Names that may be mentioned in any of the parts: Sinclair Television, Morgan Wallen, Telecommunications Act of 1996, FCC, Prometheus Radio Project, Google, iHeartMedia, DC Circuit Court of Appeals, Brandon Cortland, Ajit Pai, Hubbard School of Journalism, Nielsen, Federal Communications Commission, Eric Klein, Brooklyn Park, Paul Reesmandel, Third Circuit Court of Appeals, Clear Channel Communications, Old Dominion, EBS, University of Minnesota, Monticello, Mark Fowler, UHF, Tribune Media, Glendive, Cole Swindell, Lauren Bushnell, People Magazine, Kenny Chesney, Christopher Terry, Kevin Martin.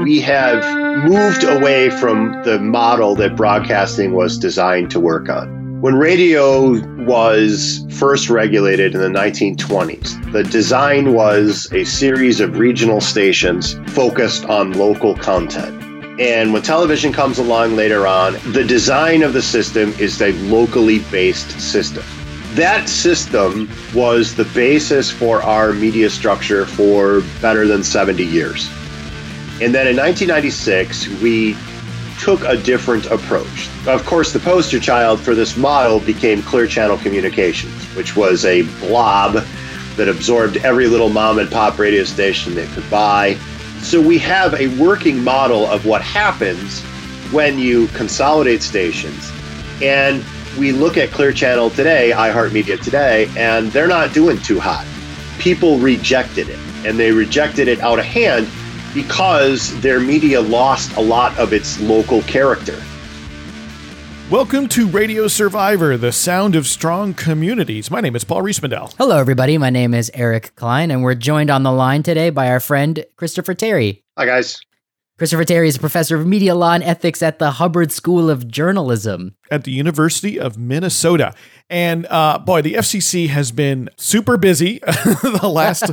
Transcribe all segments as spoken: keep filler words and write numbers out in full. we have moved away from the model that broadcasting was designed to work on. When radio was first regulated in the nineteen twenties, the design was a series of regional stations focused on local content. And when television comes along later on, the design of the system is a locally based system. That system was the basis for our media structure for better than seventy years. And then in nineteen ninety-six, we took a different approach. Of course, the poster child for this model became Clear Channel Communications, which was a blob that absorbed every little mom and pop radio station they could buy. So we have a working model of what happens when you consolidate stations. And we look at Clear Channel today, iHeartMedia today, and they're not doing too hot. People rejected it, and they rejected it out of hand because their media lost a lot of its local character. Welcome to Radio Survivor, the sound of strong communities. My name is Paul Reesmandel. Hello, everybody. My name is Eric Klein, and we're joined on the line today by our friend Christopher Terry. Hi, guys. Christopher Terry is a professor of media law and ethics at the Hubbard School of Journalism at the University of Minnesota. And uh, boy, the F C C has been super busy the last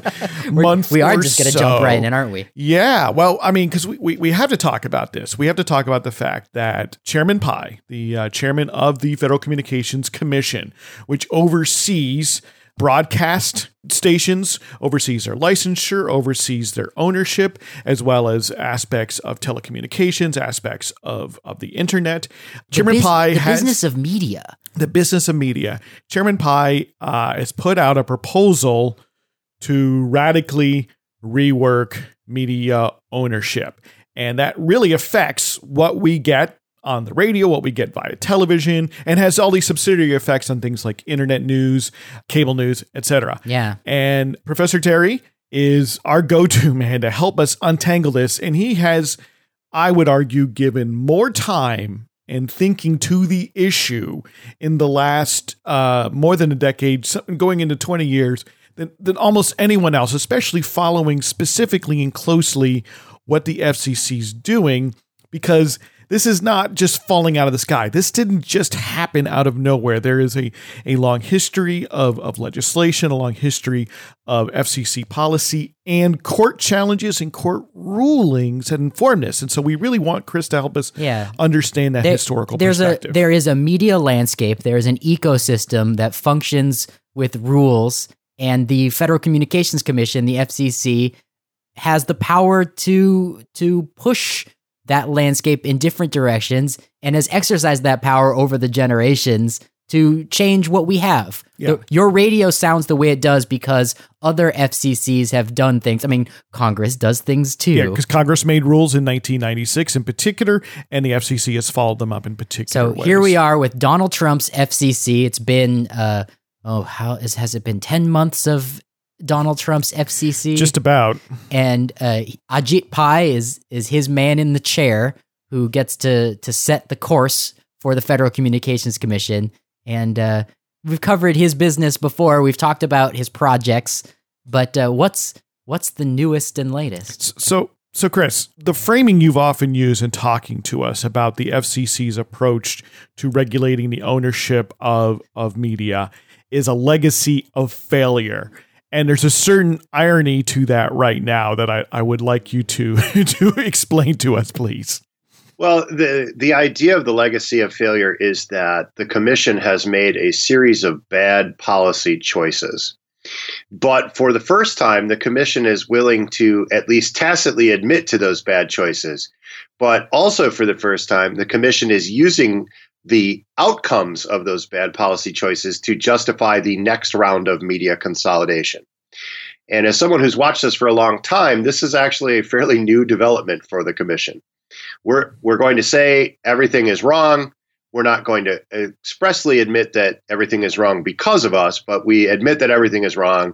month. We are or just going to so. jump right in, aren't we? Yeah. Well, I mean, because we, we, we have to talk about this. We have to talk about the fact that Chairman Pai, the uh, chairman of the Federal Communications Commission, which oversees broadcast stations, oversees their licensure, oversees their ownership, as well as aspects of telecommunications, aspects of, of the internet. Chairman the bus- Pai the has... The business of media. The business of media. Chairman Pai uh, has put out a proposal to radically rework media ownership. And that really affects what we get on the radio, what we get via television, and has all these subsidiary effects on things like internet news, cable news, et cetera. Yeah. And Professor Terry is our go-to man to help us untangle this. And he has, I would argue, given more time and thinking to the issue in the last uh, more than a decade, going into twenty years, than, than almost anyone else, especially following specifically and closely what the F C C's doing, because this is not just falling out of the sky. This didn't just happen out of nowhere. There is a, a long history of, of legislation, a long history of F C C policy, and court challenges and court rulings that inform this. And so we really want Chris to help us yeah. understand that there, historical there's perspective. A, there is a media landscape. There is an ecosystem that functions with rules, and the Federal Communications Commission, the F C C, has the power to to push that landscape in different directions and has exercised that power over the generations to change what we have. Yep. The, your radio sounds the way it does because other F C Cs have done things. I mean, Congress does things too. Yeah, because Congress made rules in nineteen ninety-six in particular, and the F C C has followed them up in particular. So ways. Here we are with Donald Trump's F C C. It's been, uh, oh, how is, has it been ten months of Donald Trump's F C C, just about, and uh, Ajit Pai is is his man in the chair who gets to to set the course for the Federal Communications Commission. And uh, we've covered his business before. We've talked about his projects, but uh, what's what's the newest and latest? So, so Chris, the framing you've often used in talking to us about the F C C's approach to regulating the ownership of of media is a legacy of failure. And there's a certain irony to that right now that I, I would like you to, to explain to us, please. Well, the, the idea of the legacy of failure is that the commission has made a series of bad policy choices. But for the first time, the commission is willing to at least tacitly admit to those bad choices. But also for the first time, the commission is using the outcomes of those bad policy choices to justify the next round of media consolidation. And as someone who's watched this for a long time, this is actually a fairly new development for the commission. We're we're going to say everything is wrong. We're not going to expressly admit that everything is wrong because of us, but we admit that everything is wrong.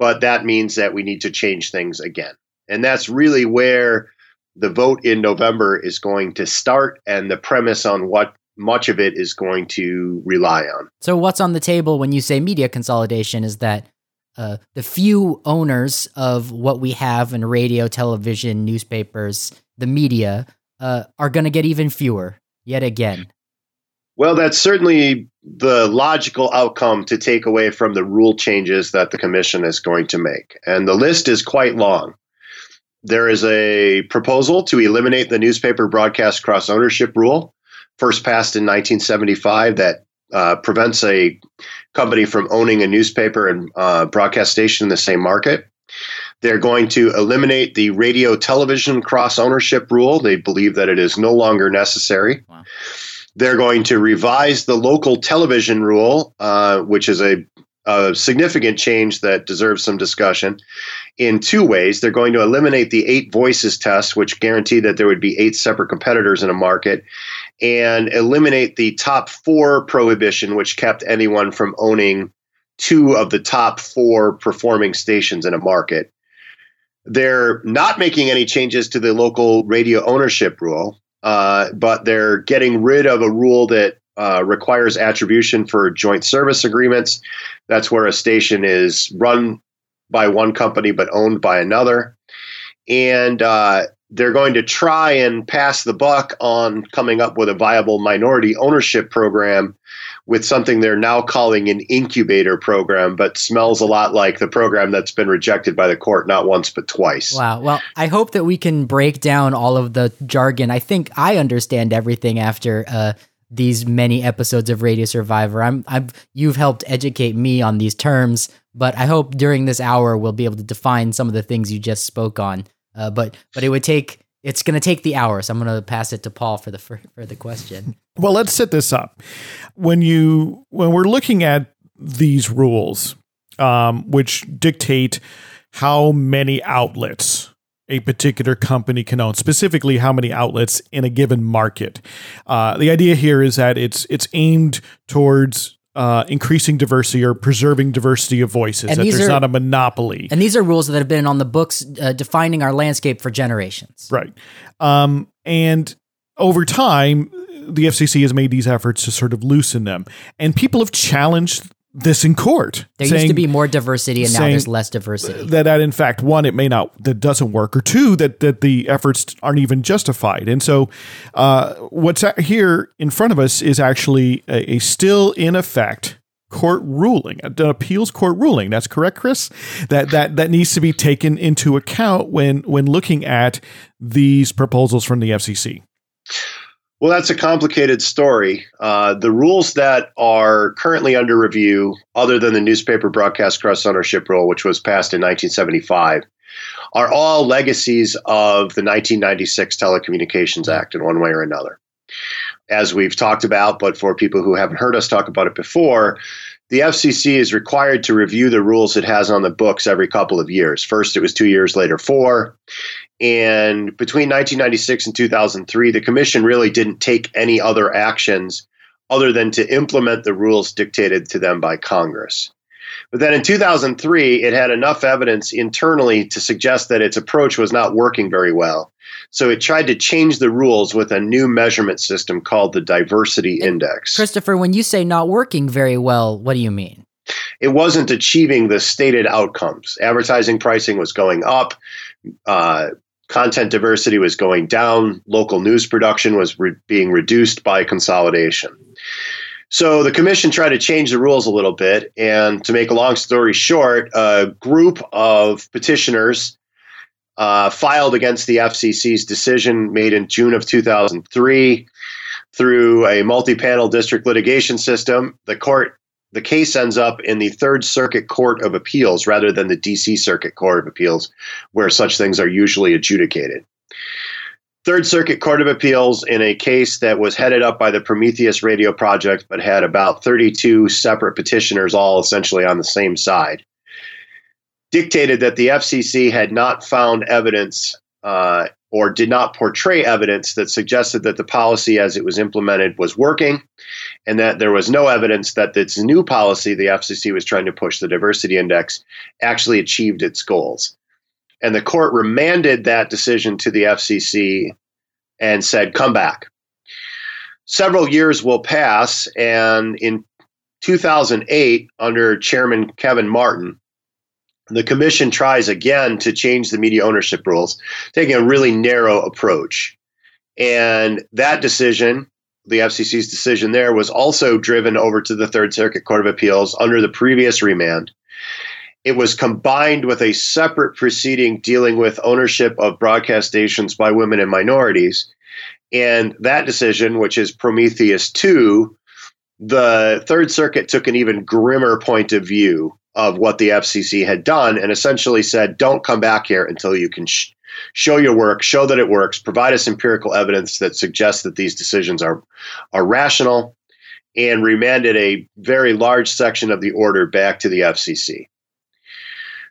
But that means that we need to change things again. And that's really where the vote in November is going to start, and the premise on what much of it is going to rely on. So what's on the table when you say media consolidation is that uh, the few owners of what we have in radio, television, newspapers, the media, uh, are going to get even fewer yet again? Well, that's certainly the logical outcome to take away from the rule changes that the commission is going to make. And the list is quite long. There is a proposal to eliminate the newspaper broadcast cross-ownership rule, first passed in nineteen seventy-five, that uh, prevents a company from owning a newspaper and uh, broadcast station in the same market. They're going to eliminate the radio television cross-ownership rule. They believe that it is no longer necessary. Wow. They're going to revise the local television rule, uh, which is a, a significant change that deserves some discussion, in two ways. They're going to eliminate the eight voices test, which guaranteed that there would be eight separate competitors in a market, and eliminate the top four prohibition, which kept anyone from owning two of the top four performing stations in a market. They're not making any changes to the local radio ownership rule. Uh, but they're getting rid of a rule that uh, requires attribution for joint service agreements. That's where a station is run by one company but owned by another. And uh, they're going to try and pass the buck on coming up with a viable minority ownership program with something they're now calling an incubator program, but smells a lot like the program that's been rejected by the court not once but twice. Wow. Well, I hope that we can break down all of the jargon. I think I understand everything after uh, these many episodes of Radio Survivor. I'm, I'm, you've helped educate me on these terms, but I hope during this hour we'll be able to define some of the things you just spoke on. Uh, but but it would take it's going to take the hour, so I'm going to pass it to Paul for the for, for the question. Well, let's set this up. When you when we're looking at these rules, um, which dictate how many outlets a particular company can own, specifically how many outlets in a given market, uh, the idea here is that it's it's aimed towards Uh, increasing diversity or preserving diversity of voices, and that there's are, not a monopoly. And these are rules that have been on the books uh, defining our landscape for generations. Right. Um, and over time, the F C C has made these efforts to sort of loosen them. And people have challenged this in court. There saying, used to be more diversity and now there's less diversity. That, that in fact, one, it may not, that doesn't work, or two, that, that the efforts aren't even justified. And so uh, what's here in front of us is actually a, a still in effect court ruling, an appeals court ruling. That's correct, Chris? That, that, that needs to be taken into account when, when looking at these proposals from the F C C. Well, that's a complicated story. Uh, the rules that are currently under review, other than the newspaper broadcast cross-ownership rule, which was passed in nineteen seventy-five, are all legacies of the nineteen ninety-six Telecommunications Act in one way or another. As we've talked about, but for people who haven't heard us talk about it before, the F C C is required to review the rules it has on the books every couple of years. First, it was two years later, four. And between nineteen ninety-six and two thousand three, the commission really didn't take any other actions other than to implement the rules dictated to them by Congress. But then in two thousand three, it had enough evidence internally to suggest that its approach was not working very well. So it tried to change the rules with a new measurement system called the Diversity Index. Christopher, when you say not working very well, what do you mean? It wasn't achieving the stated outcomes. Advertising pricing was going up. Uh, content diversity was going down. Local news production was re- being reduced by consolidation. So the commission tried to change the rules a little bit. And to make a long story short, a group of petitioners uh, filed against the F C C's decision made in June of two thousand three through a multi-panel district litigation system. The court The case ends up in the Third Circuit Court of Appeals rather than the D C Circuit Court of Appeals, where such things are usually adjudicated. Third Circuit Court of Appeals, in a case that was headed up by the Prometheus Radio Project but had about thirty-two separate petitioners all essentially on the same side, dictated that the F C C had not found evidence uh, or did not portray evidence that suggested that the policy as it was implemented was working, and that there was no evidence that this new policy the F C C was trying to push, the Diversity Index, actually achieved its goals. And the court remanded that decision to the F C C and said, come back. Several years will pass, and in two thousand eight, under Chairman Kevin Martin, The commission tries again to change the media ownership rules, taking a really narrow approach. And that decision, the F C C's decision there, was also driven over to the Third Circuit Court of Appeals under the previous remand. It was combined with a separate proceeding dealing with ownership of broadcast stations by women and minorities. And that decision, which is Prometheus two, the Third Circuit took an even grimmer point of view of what the F C C had done and essentially said, don't come back here until you can sh- show your work, show that it works, provide us empirical evidence that suggests that these decisions are, are rational, and remanded a very large section of the order back to the F C C.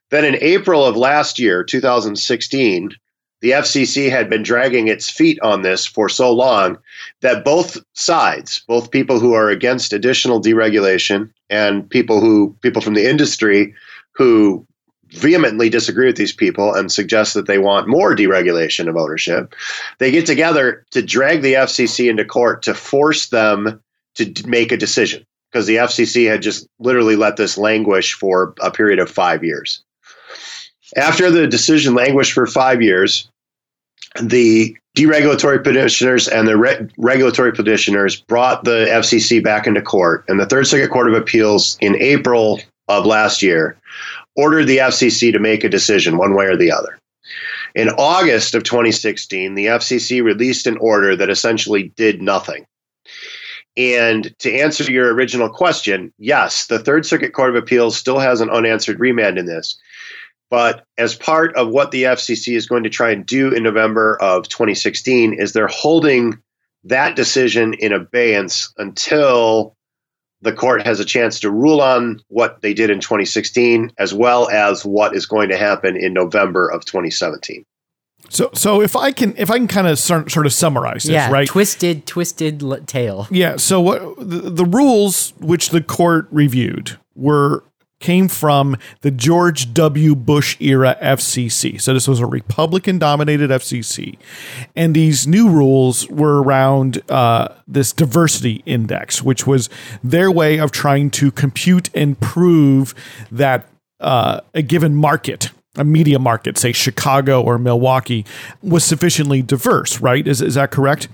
Then in April of last year, two thousand sixteen, the F C C had been dragging its feet on this for so long that both sides, both people who are against additional deregulation and people who people from the industry who vehemently disagree with these people and suggest that they want more deregulation of ownership, they get together to drag the F C C into court to force them to make a decision, because the F C C had just literally let this languish for a period of five years. After the decision languished for five years, the deregulatory petitioners and the re- regulatory petitioners brought the F C C back into court, and the Third Circuit Court of Appeals in April of last year ordered the F C C to make a decision one way or the other. In August of twenty sixteen, the F C C released an order that essentially did nothing. And to answer your original question, yes, the Third Circuit Court of Appeals still has an unanswered remand in this. But as part of what the F C C is going to try and do in November of twenty sixteen is they're holding that decision in abeyance until the court has a chance to rule on what they did in twenty sixteen, as well as what is going to happen in November of twenty seventeen. So, so if I can, if I can kind of sort of summarize this, yeah, right? Twisted, twisted tale. Yeah. So what the, the rules which the court reviewed were came from the George W. Bush era F C C. So this was a Republican dominated F C C. And these new rules were around uh, this diversity index, which was their way of trying to compute and prove that uh, a given market, a media market, say Chicago or Milwaukee, was sufficiently diverse, right? Is is that correct?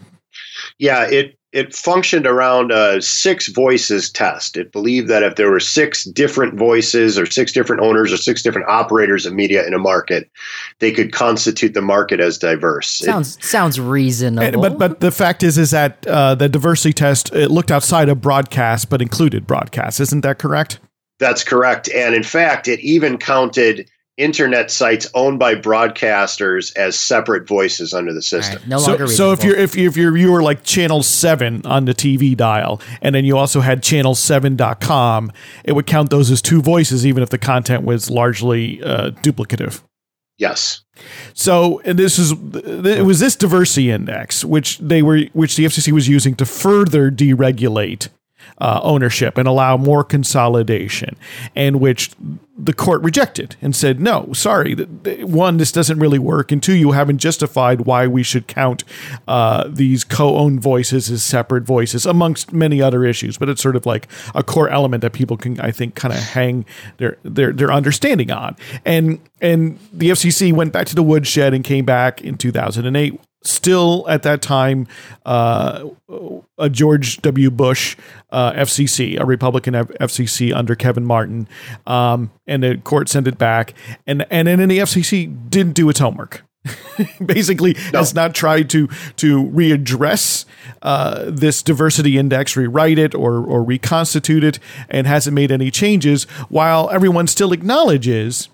Yeah, it It functioned around a six voices test. It believed that if there were six different voices or six different owners or six different operators of media in a market, they could constitute the market as diverse. Sounds it, sounds reasonable. And, but but the fact is, is that uh, the diversity test, it looked outside of broadcast, but included broadcast. Isn't that correct? That's correct. And in fact, it even counted internet sites owned by broadcasters as separate voices under the system. Right, no longer so so if you're if you if you're you were like channel seven on the T V dial, and then you also had channel seven dot com, it would count those as two voices, even if the content was largely uh, duplicative. Yes. So and this is it was this diversity index which they were which the F C C was using to further deregulate Uh, ownership and allow more consolidation, and which the court rejected and said, no, sorry, one, this doesn't really work, and two, you haven't justified why we should count uh, these co-owned voices as separate voices, amongst many other issues. But it's sort of like a core element that people can, I think, kind of hang their, their their understanding on. And and the F C C went back to the woodshed and came back in two thousand eight. Still at that time, uh, a George W. Bush uh, F C C, a Republican F C C under Kevin Martin, um, and the court sent it back. And and then the F C C didn't do its homework. Basically, no. Has not tried to to readdress uh, this diversity index, rewrite it or or reconstitute it, and hasn't made any changes. While everyone still acknowledges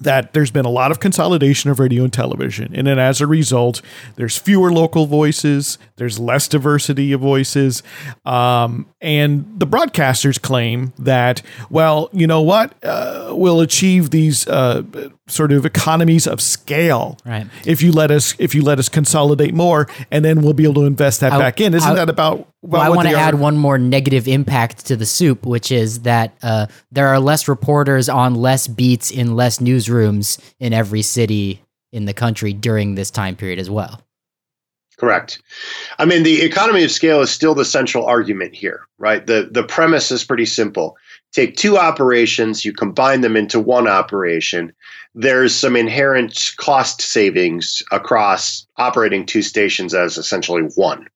that there's been a lot of consolidation of radio and television. And then as a result, there's fewer local voices. There's less diversity of voices. Um, and the broadcasters claim that, well, you know what? Uh, we'll achieve these uh, sort of economies of scale. Right. If you let us, if you let us consolidate more, and then we'll be able to invest that I, back in. Isn't I, that about, Well, I want to add one more negative impact to the soup, which is that uh, there are less reporters on less beats in less newsrooms in every city in the country during this time period as well. Correct. I mean, the economy of scale is still the central argument here, right? The the premise is pretty simple. take two operations, you combine them into one operation. There's some inherent cost savings across operating two stations as essentially one.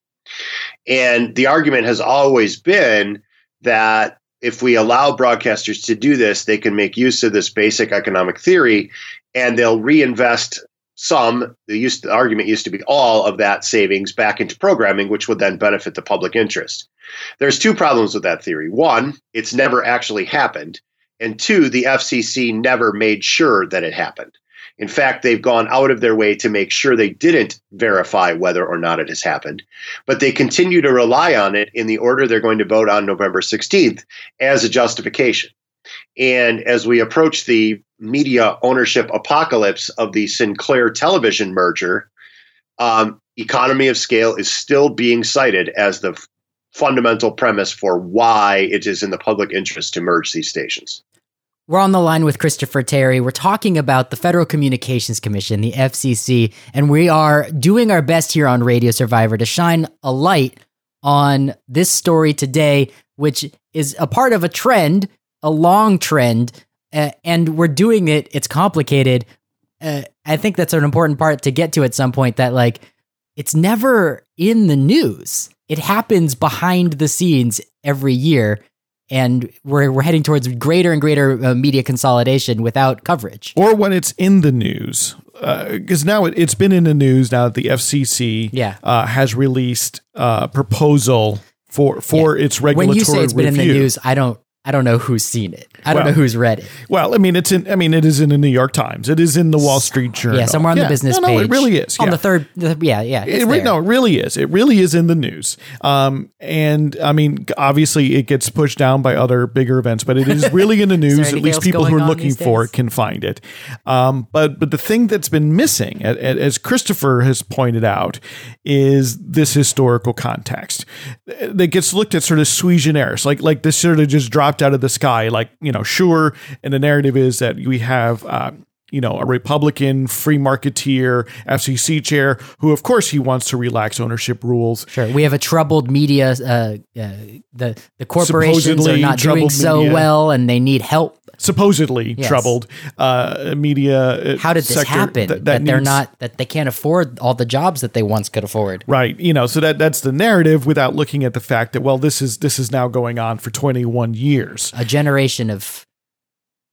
And the argument has always been that if we allow broadcasters to do this, they can make use of this basic economic theory and they'll reinvest some, the, used, the argument used to be all of that savings back into programming, which would then benefit the public interest. There's two problems with that theory. One, it's never actually happened. And two, the F C C never made sure that it happened. In fact, they've gone out of their way to make sure they didn't verify whether or not it has happened. But they continue to rely on it in the order they're going to vote on November sixteenth as a justification. And as we approach the media ownership apocalypse of the Sinclair Television merger, um, economy of scale is still being cited as the f- fundamental premise for why it is in the public interest to merge these stations. We're on the line with Christopher Terry. We're talking about the Federal Communications Commission, the F C C, and we are doing our best here on Radio Survivor to shine a light on this story today, which is a part of a trend, a long trend, uh, and we're doing it. It's complicated. Uh, I think that's an important part to get to at some point, that like it's never in the news. It happens behind the scenes every year. And we're we're heading towards greater and greater uh, media consolidation without coverage. Or when it's in the news, because uh, now it, it's been in the news now that the F C C yeah. uh, has released a proposal for for yeah. its regulatory review. When you say it's review. been in the news, I don't I don't know who's seen it. I well, don't know who's read it. Well, I mean, it's in. I mean, it is in the New York Times. It is in the Wall Street Journal. Yeah, somewhere on yeah. the business no, no, page. No, it really is. On yeah. the third. The, yeah, yeah. It re- no, it really is. It really is in the news. Um, and I mean, obviously, it gets pushed down by other bigger events, but it is really in the news. At least people who are looking for it can find it. Um, but but the thing that's been missing, as Christopher has pointed out, is this historical context that gets looked at sort of sui generis, like like this sort of just dropped out of the sky, like, you know, sure. And the narrative is that we have, uh, you know, a Republican free marketeer F C C chair who, of course, he wants to relax ownership rules. Sure. We have a troubled media. Uh, uh, the the corporations supposedly are not doing so media. well and they need help. Supposedly yes. troubled uh, media. How did this sector happen? Th- that that needs- they're not that they can't afford all the jobs that they once could afford. Right. You know, so that that's the narrative without looking at the fact that, well, this is this is now going on for twenty-one years. A generation of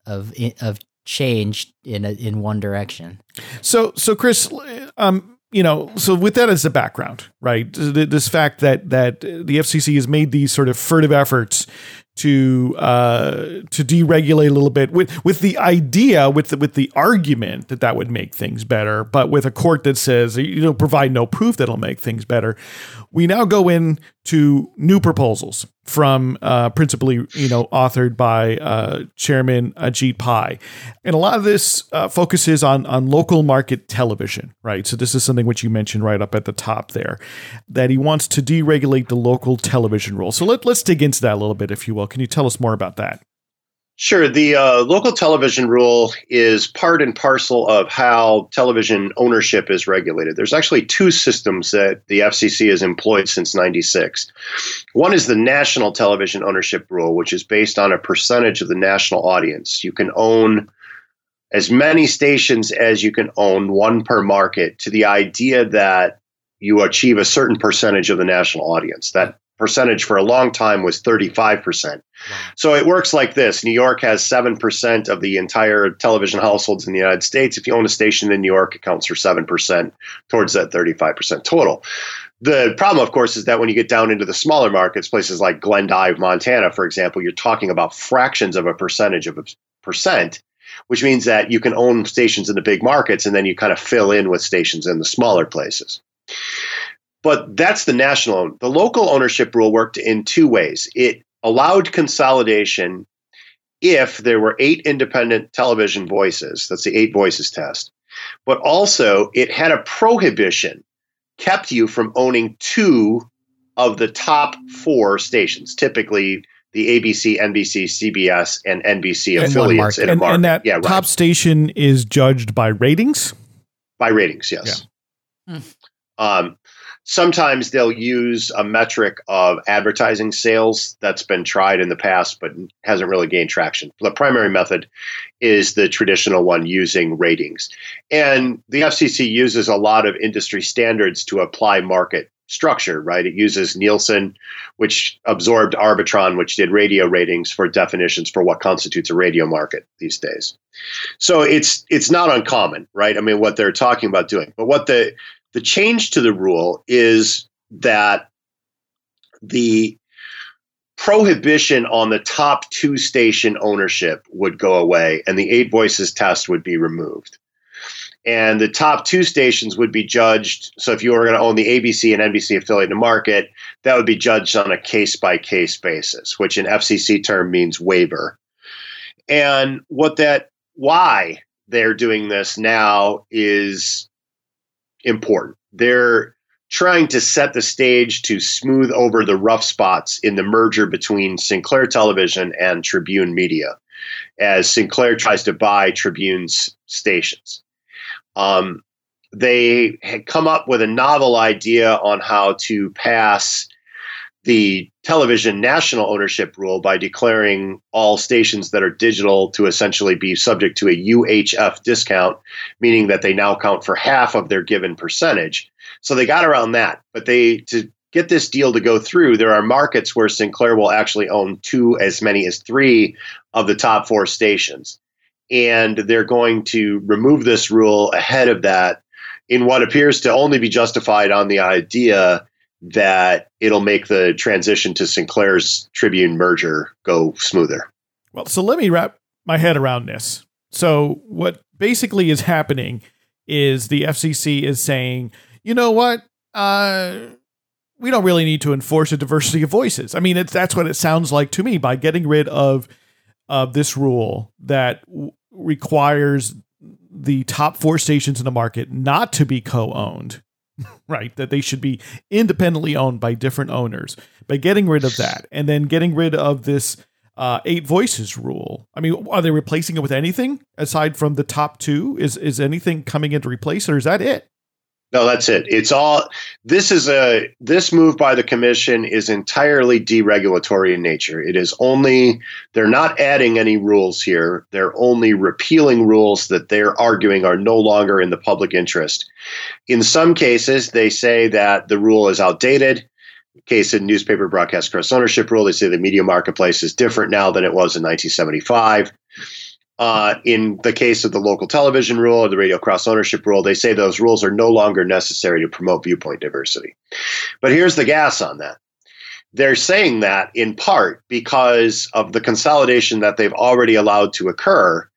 of of. changed in a, in one direction. So, so Chris, um, you know, so with that as the background, right, this fact that, that the F C C has made these sort of furtive efforts to, uh, to deregulate a little bit with, with the idea, with the, with the argument that that would make things better, but with a court that says, you know, provide no proof that'll make things better. We now go in to new proposals from uh, principally, you know, authored by uh, Chairman Ajit Pai. And a lot of this uh, focuses on on local market television, right? So this is something which you mentioned right up at the top there, that he wants to deregulate the local television rule. So let, let's dig into that a little bit, if you will. Can you tell us more about that? Sure. The uh, local television rule is part and parcel of how television ownership is regulated. There's actually two systems that the F C C has employed since ninety-six. One is the national television ownership rule, which is based on a percentage of the national audience. You can own as many stations as you can own, one per market, to the idea that you achieve a certain percentage of the national audience. That percentage for a long time was thirty-five percent. Wow. So it works like this. New York has seven percent of the entire television households in the United States. If you own a station in New York, it counts for seven percent towards that thirty-five percent total. The problem, of course, is that when you get down into the smaller markets, places like Glendive, Montana, for example, you're talking about fractions of a percentage of a percent, which means that you can own stations in the big markets and then you kind of fill in with stations in the smaller places. But that's the national. The local ownership rule worked in two ways. It allowed consolidation if there were eight independent television voices. That's the eight voices test. But also, it had a prohibition, kept you from owning two of the top four stations, typically the A B C, N B C, C B S, and N B C and affiliates in a market. And, and that yeah, right. top station is judged by ratings? By ratings, yes. Yeah. Hmm. Um, sometimes they'll use a metric of advertising sales that's been tried in the past but hasn't really gained traction. The primary method is the traditional one using ratings. And the F C C uses a lot of industry standards to apply market structure, right? It uses Nielsen, which absorbed Arbitron, which did radio ratings, for definitions for what constitutes a radio market these days. So it's it's not uncommon, right? I mean, what they're talking about doing. But what the the change to the rule is that the prohibition on the top two station ownership would go away and the eight voices test would be removed. And the top two stations would be judged. So if you were going to own the A B C and N B C affiliate in the market, that would be judged on a case-by-case basis, which in F C C term means waiver. And what that, why they're doing this now is important. They're trying to set the stage to smooth over the rough spots in the merger between Sinclair Television and Tribune Media, as Sinclair tries to buy Tribune's stations. Um, they had come up with a novel idea on how to pass the television national ownership rule by declaring all stations that are digital to essentially be subject to a U H F discount, meaning that they now count for half of their given percentage. So they got around that, but they, to get this deal to go through, there are markets where Sinclair will actually own two, as many as three of the top four stations. And they're going to remove this rule ahead of that in what appears to only be justified on the idea that it'll make the transition to Sinclair's Tribune merger go smoother. Well, so let me wrap my head around this. So what basically is happening is the F C C is saying, you know what, uh, we don't really need to enforce a diversity of voices. I mean, it's, that's what it sounds like to me by getting rid of of this rule that w- requires the top four stations in the market not to be co-owned, right? That they should be independently owned by different owners, by getting rid of that. And then getting rid of this uh, eight voices rule. I mean, are they replacing it with anything aside from the top two? Is, is anything coming in to replace, or is that it? No, that's it. It's all, this is a, this move by the commission is entirely deregulatory in nature. It is only, they're not adding any rules here. They're only repealing rules that they're arguing are no longer in the public interest. In some cases, they say that the rule is outdated. Case in newspaper broadcast cross ownership rule, they say the media marketplace is different now than it was in nineteen seventy-five. Uh, in the case of the local television rule or the radio cross-ownership rule, they say those rules are no longer necessary to promote viewpoint diversity. But here's the gas on that. They're saying that in part because of the consolidation that they've already allowed to occur.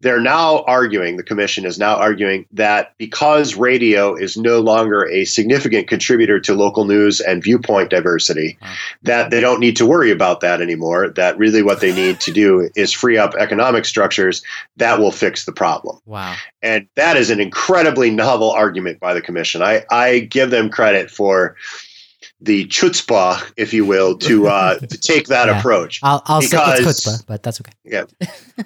They're now arguing, the commission is now arguing, that because radio is no longer a significant contributor to local news and viewpoint diversity, that they don't need to worry about that anymore, that really what they need to do is free up economic structures that will fix the problem. Wow. And that is an incredibly novel argument by the commission. I, I give them credit for the chutzpah, if you will, to uh, to take that yeah. approach. I'll, I'll because, say it's chutzpah, but that's okay. Yeah,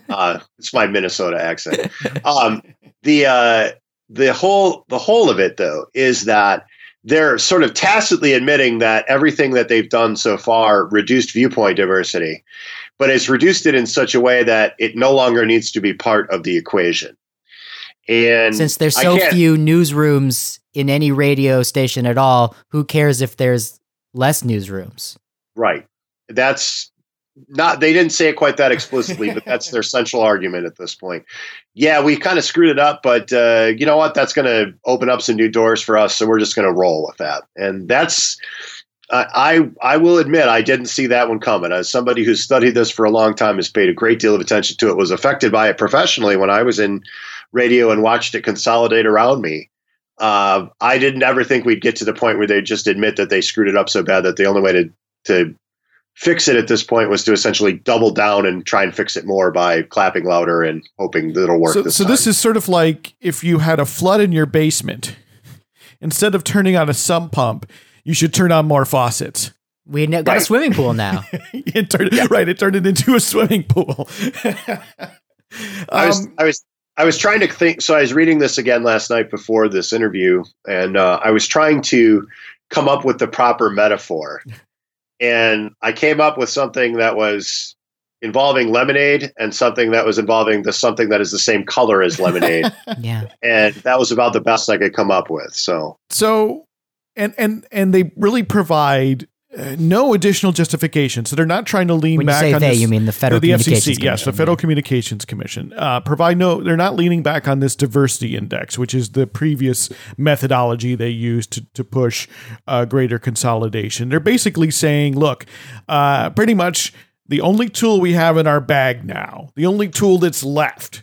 uh, it's my Minnesota accent. Um, the uh, the whole the whole of it, though, is that they're sort of tacitly admitting that everything that they've done so far reduced viewpoint diversity, but it's reduced it in such a way that it no longer needs to be part of the equation. And since there's so few newsrooms in any radio station at all, who cares if there's less newsrooms? Right. That's not, they didn't say it quite that explicitly, but that's their central argument at this point. Yeah, we kind of screwed it up, but uh, you know what? That's going to open up some new doors for us, so we're just going to roll with that. And that's, uh, I I will admit, I didn't see that one coming. As somebody who's studied this for a long time, has paid a great deal of attention to it, was affected by it professionally when I was in radio and watched it consolidate around me. Uh, I didn't ever think we'd get to the point where they just admit that they screwed it up so bad that the only way to, to fix it at this point was to essentially double down and try and fix it more by clapping louder and hoping that it'll work. So this, so this is sort of like if you had a flood in your basement, instead of turning on a sump pump, you should turn on more faucets. We got right. a swimming pool now. it turned, yeah. Right. It turned it into a swimming pool. um, I was, I was, I was trying to think. So I was reading this again last night before this interview, and uh, I was trying to come up with the proper metaphor. And I came up with something that was involving lemonade and something that was involving the something that is the same color as lemonade. Yeah. And that was about the best I could come up with. So, so, and, and, and they really provide uh, no additional justification. So they're not trying to lean when back you say on they, this, you mean the Federal the Communications F C C, Commission. Yes. The Federal Communications Commission, uh, provide no, they're not leaning back on this diversity index, which is the previous methodology they used to, to push uh greater consolidation. They're basically saying, look, uh, pretty much, the only tool we have in our bag now, the only tool that's left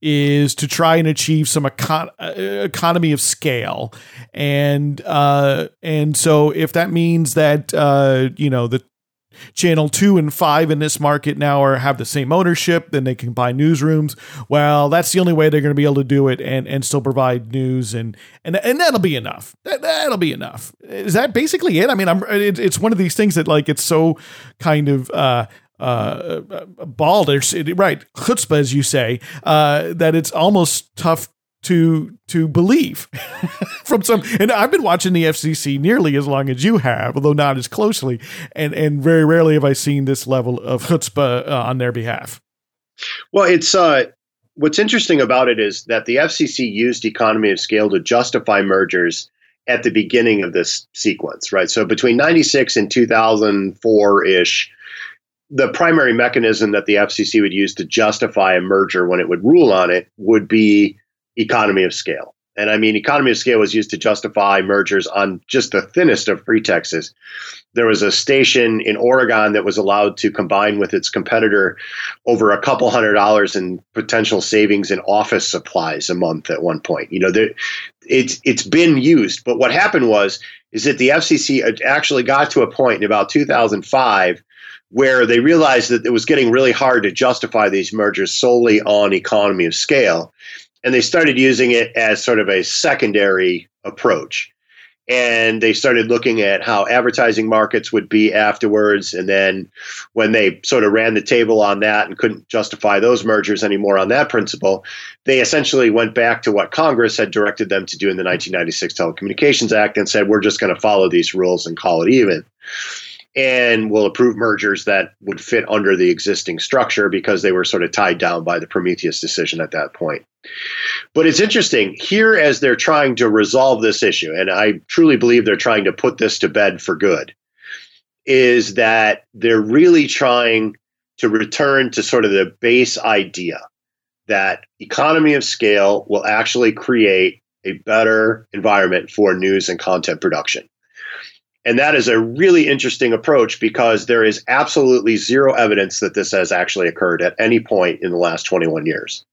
is to try and achieve some econ- economy of scale. And uh, and so if that means that, uh, you know, the channel two and five in this market now are have the same ownership, then they can buy newsrooms. Well, that's the only way they're going to be able to do it and, and still provide news. And, and, and that'll be enough. That, that'll be enough. Is that basically it? I mean, I'm, it, it's one of these things that like, it's so kind of, uh, uh, bald or right. Chutzpah, as you say, uh, that it's almost tough to, to believe from some, and I've been watching the F C C nearly as long as you have, although not as closely. And, and very rarely have I seen this level of chutzpah uh, on their behalf. Well, it's, uh, what's interesting about it is that the F C C used economy of scale to justify mergers at the beginning of this sequence, right? So between ninety-six and two thousand four ish, the primary mechanism that the F C C would use to justify a merger when it would rule on it would be economy of scale. And I mean, economy of scale was used to justify mergers on just the thinnest of pretexts. There was a station in Oregon that was allowed to combine with its competitor over a couple hundred dollars in potential savings in office supplies a month at one point. You know, there, it's it's been used. But what happened was, is that the F C C actually got to a point in about two thousand five where they realized that it was getting really hard to justify these mergers solely on economy of scale. And they started using it as sort of a secondary approach. And they started looking at how advertising markets would be afterwards. And then when they sort of ran the table on that and couldn't justify those mergers anymore on that principle, they essentially went back to what Congress had directed them to do in the nineteen ninety-six Telecommunications Act and said, we're just going to follow these rules and call it even. And we'll approve mergers that would fit under the existing structure because they were sort of tied down by the Prometheus decision at that point. But it's interesting here as they're trying to resolve this issue, and I truly believe they're trying to put this to bed for good, is that they're really trying to return to sort of the base idea that economy of scale will actually create a better environment for news and content production. And that is a really interesting approach because there is absolutely zero evidence that this has actually occurred at any point in the last twenty-one years.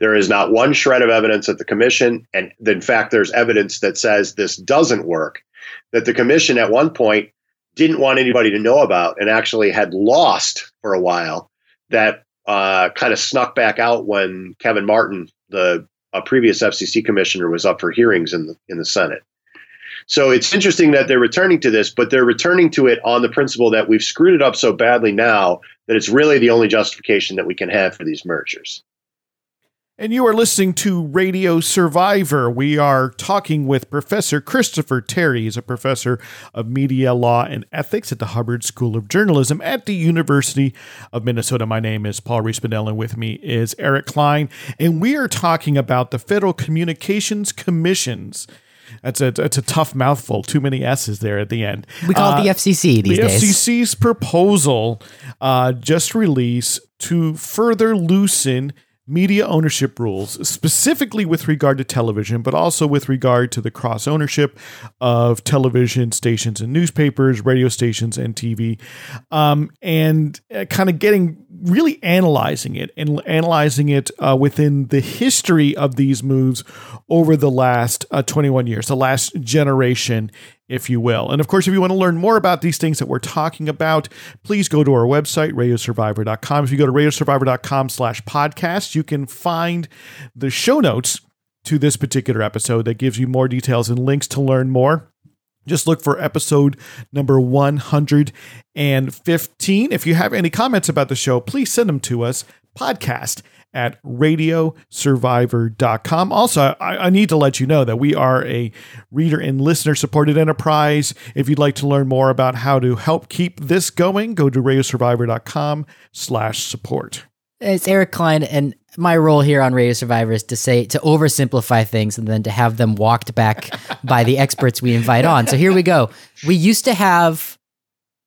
There is not one shred of evidence at the commission. And in fact, there's evidence that says this doesn't work, that the commission at one point didn't want anybody to know about and actually had lost for a while that uh, kind of snuck back out when Kevin Martin, the uh, previous F C C commissioner, was up for hearings in the, in the Senate. So it's interesting that they're returning to this, but they're returning to it on the principle that we've screwed it up so badly now that it's really the only justification that we can have for these mergers. And you are listening to Radio Survivor. We are talking with Professor Christopher Terry. He's a professor of media law and ethics at the Hubbard School of Journalism at the University of Minnesota. My name is Paul Rispendell, and with me is Eric Klein. And we are talking about the Federal Communications Commission's. That's a that's a tough mouthful. Too many S's there at the end. We call uh, it the F C C these days. The F C C's proposal uh, just released to further loosen media ownership rules, specifically with regard to television, but also with regard to the cross ownership of television stations and newspapers, radio stations and T V, um, and uh, kind of getting really analyzing it and analyzing it uh, within the history of these moves over the last uh, twenty-one years, the last generation, if you will. And of course, if you want to learn more about these things that we're talking about, please go to our website, radio survivor dot com. If you go to radio survivor dot com slash podcast, you can find the show notes to this particular episode that gives you more details and links to learn more. Just look for episode number one hundred fifteen. If you have any comments about the show, please send them to us, podcast at radio survivor dot com. Also, I, I need to let you know that we are a reader and listener supported enterprise. If you'd like to learn more about how to help keep this going, go to radio survivor dot com slash support. It's Eric Klein, and my role here on Radio Survivor is to say, to oversimplify things and then to have them walked back by the experts we invite on. So here we go. We used to have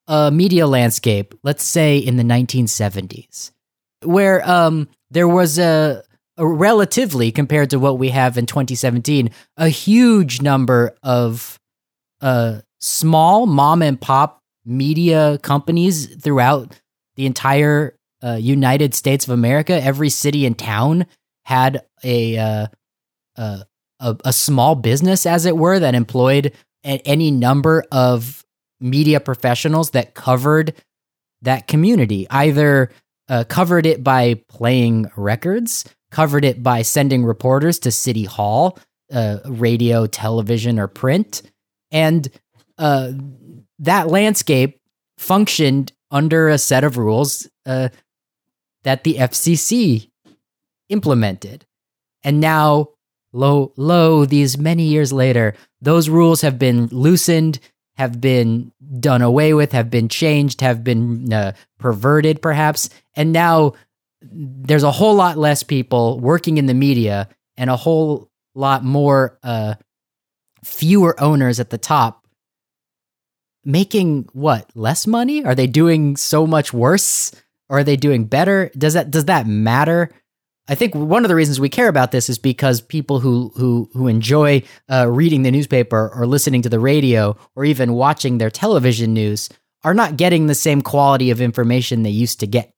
a media landscape, let's say in the nineteen seventies, where um, there was a, a relatively, compared to what we have in twenty seventeen, a huge number of uh, small mom and pop media companies throughout the entire Uh, United States of America. Every city and town had a, uh, uh, a a small business, as it were, that employed a- any number of media professionals that covered that community. Either uh, covered it by playing records, covered it by sending reporters to City Hall, uh, radio, television, or print. And uh, that landscape functioned under a set of rules uh, that the F C C implemented. And now, lo, lo, these many years later, those rules have been loosened, have been done away with, have been changed, have been uh, perverted, perhaps. And now there's a whole lot less people working in the media and a whole lot more, uh, fewer owners at the top making what, less money? Are they doing so much worse? Or are they doing better? Does that does that matter? I think one of the reasons we care about this is because people who who who enjoy uh, reading the newspaper or listening to the radio or even watching their television news are not getting the same quality of information they used to get,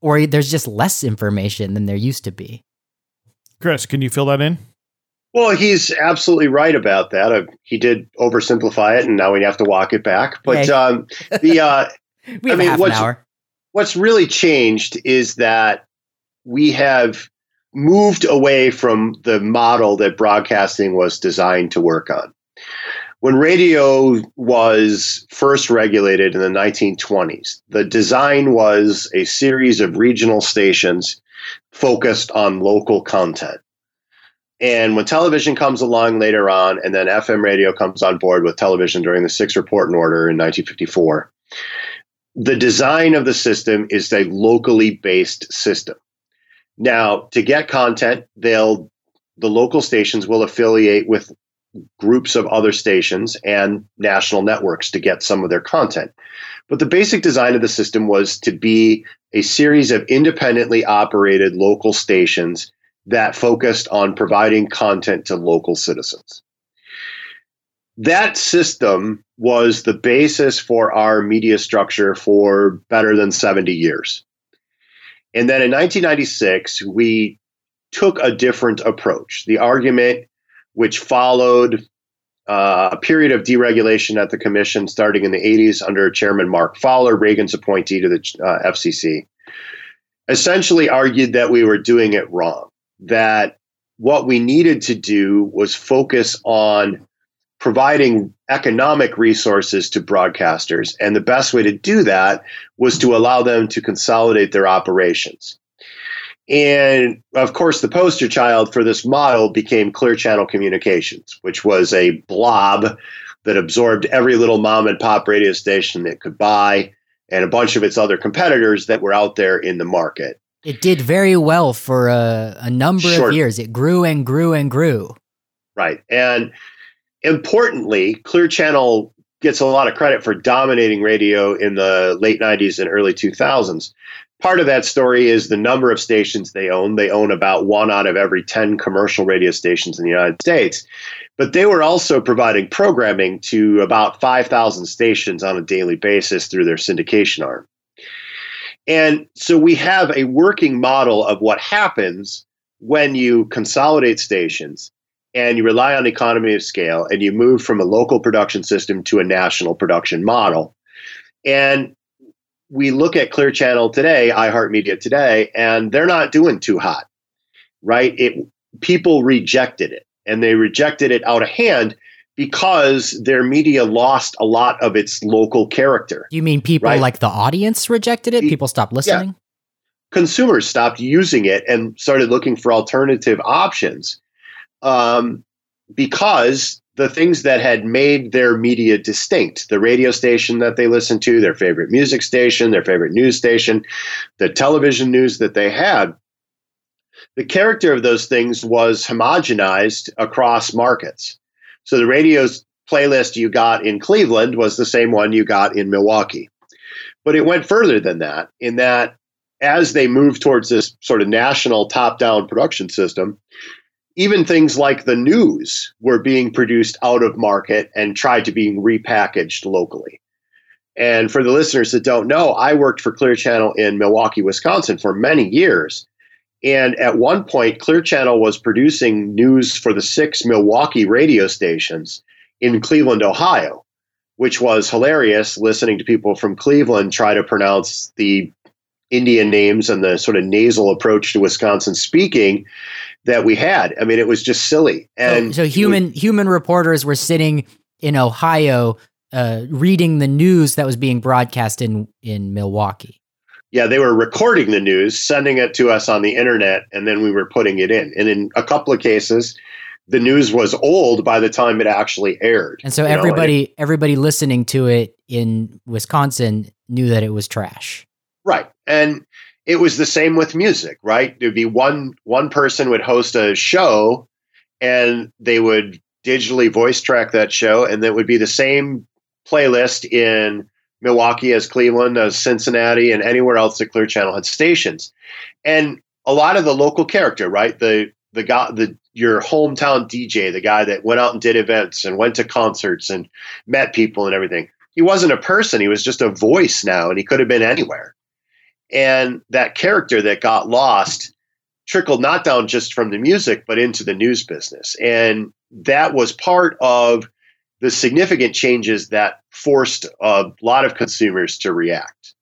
or there's just less information than there used to be. Chris, can you fill that in? Well, he's absolutely right about that. Uh, he did oversimplify it, and now we have to walk it back. But okay. um, the uh, we have I mean, half what's, an hour. What's really changed is that we have moved away from the model that broadcasting was designed to work on. When radio was first regulated in the nineteen twenties, the design was a series of regional stations focused on local content. And when television comes along later on, and then F M radio comes on board with television during the Six Reporting Order in nineteen fifty-four, the design of the system is a locally based system. Now, to get content, they'll the local stations will affiliate with groups of other stations and national networks to get some of their content. But the basic design of the system was to be a series of independently operated local stations that focused on providing content to local citizens. That system was the basis for our media structure for better than seventy years. And then in nineteen ninety-six, we took a different approach. The argument, which followed uh, a period of deregulation at the commission starting in the eighties under Chairman Mark Fowler, Reagan's appointee to the uh, F C C, essentially argued that we were doing it wrong. That what we needed to do was focus on providing economic resources to broadcasters. And the best way to do that was to allow them to consolidate their operations. And of course, the poster child for this model became Clear Channel Communications, which was a blob that absorbed every little mom and pop radio station it could buy and a bunch of its other competitors that were out there in the market. It did very well for a, a number Short. of years. It grew and grew and grew. Right. And importantly, Clear Channel gets a lot of credit for dominating radio in the late nineties and early two thousands. Part of that story is the number of stations they own. They own about one out of every ten commercial radio stations in the United States. But they were also providing programming to about five thousand stations on a daily basis through their syndication arm. And so we have a working model of what happens when you consolidate stations and you rely on economy of scale and you move from a local production system to a national production model. And we look at Clear Channel today, iHeartMedia today, and they're not doing too hot, right? It, people rejected it, and they rejected it out of hand because their media lost a lot of its local character. You mean people right? like the audience rejected it? People stopped listening? Yeah. consumers stopped using it and started looking for alternative options um, because the things that had made their media distinct, the radio station that they listened to, their favorite music station, their favorite news station, the television news that they had, the character of those things was homogenized across markets. So the radio's playlist you got in Cleveland was the same one you got in Milwaukee. But it went further than that, in that as they moved towards this sort of national top-down production system, even things like the news were being produced out of market and tried to be repackaged locally. And for the listeners that don't know, I worked for Clear Channel in Milwaukee, Wisconsin for many years. And at one point, Clear Channel was producing news for the six Milwaukee radio stations in Cleveland, Ohio, which was hilarious listening to people from Cleveland try to pronounce the Indian names and the sort of nasal approach to Wisconsin speaking that we had. I mean, it was just silly. And so, so human was, human reporters were sitting in Ohio uh, reading the news that was being broadcast in, in Milwaukee. Yeah, they were recording the news, sending it to us on the internet, and then we were putting it in. And in a couple of cases, the news was old by the time it actually aired. And so everybody know, and it, everybody listening to it in Wisconsin knew that it was trash. Right. And it was the same with music, right? There'd be one one person would host a show and they would digitally voice track that show, and that would be the same playlist in Milwaukee as Cleveland, as Cincinnati, and anywhere else that Clear Channel had stations. And a lot of the local character, right? The the guy the your hometown D J, the guy that went out and did events and went to concerts and met people and everything. He wasn't a person, he was just a voice now, and he could have been anywhere. And that character that got lost trickled not down just from the music, but into the news business. And that was part of the significant changes that forced a lot of consumers to react.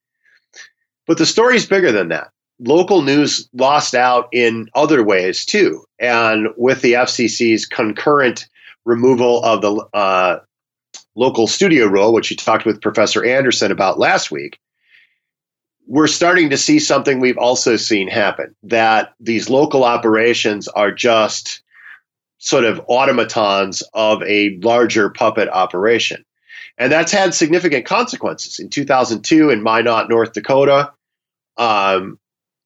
But the story's bigger than that. Local news lost out in other ways too. And with the F C C's concurrent removal of the uh, local studio rule, which you talked with Professor Anderson about last week, we're starting to see something we've also seen happen, that these local operations are just sort of automatons of a larger puppet operation. And that's had significant consequences. In two thousand two, in Minot, North Dakota, um,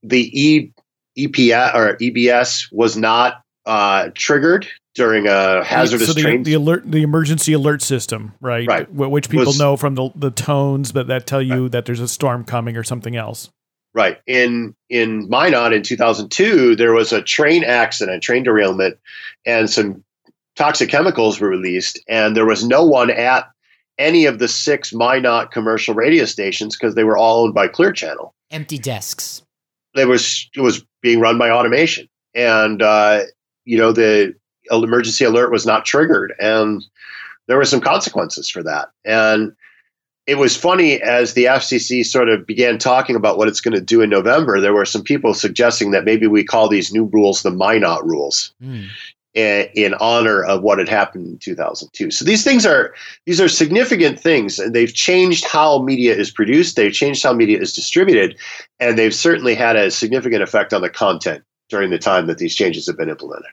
the e- EPS or E B S was not uh, triggered during a hazardous so the, train. The alert, the emergency alert system, right? Right. Which people was, know from the, the tones that, that tell you right. that there's a storm coming or something else. Right. In, in Minot in two thousand two, there was a train accident, train derailment, and some toxic chemicals were released. And there was no one at any of the six Minot commercial radio stations because they were all owned by Clear Channel. Empty desks. They was, it was being run by automation. And, uh, you know, the emergency alert was not triggered, and there were some consequences for that. And it was funny, as the F C C sort of began talking about what it's going to do in November, there were some people suggesting that maybe we call these new rules the Minot rules mm. in, in honor of what had happened in two thousand two. So these things are, these are significant things, and they've changed how media is produced. They've changed how media is distributed, and they've certainly had a significant effect on the content during the time that these changes have been implemented.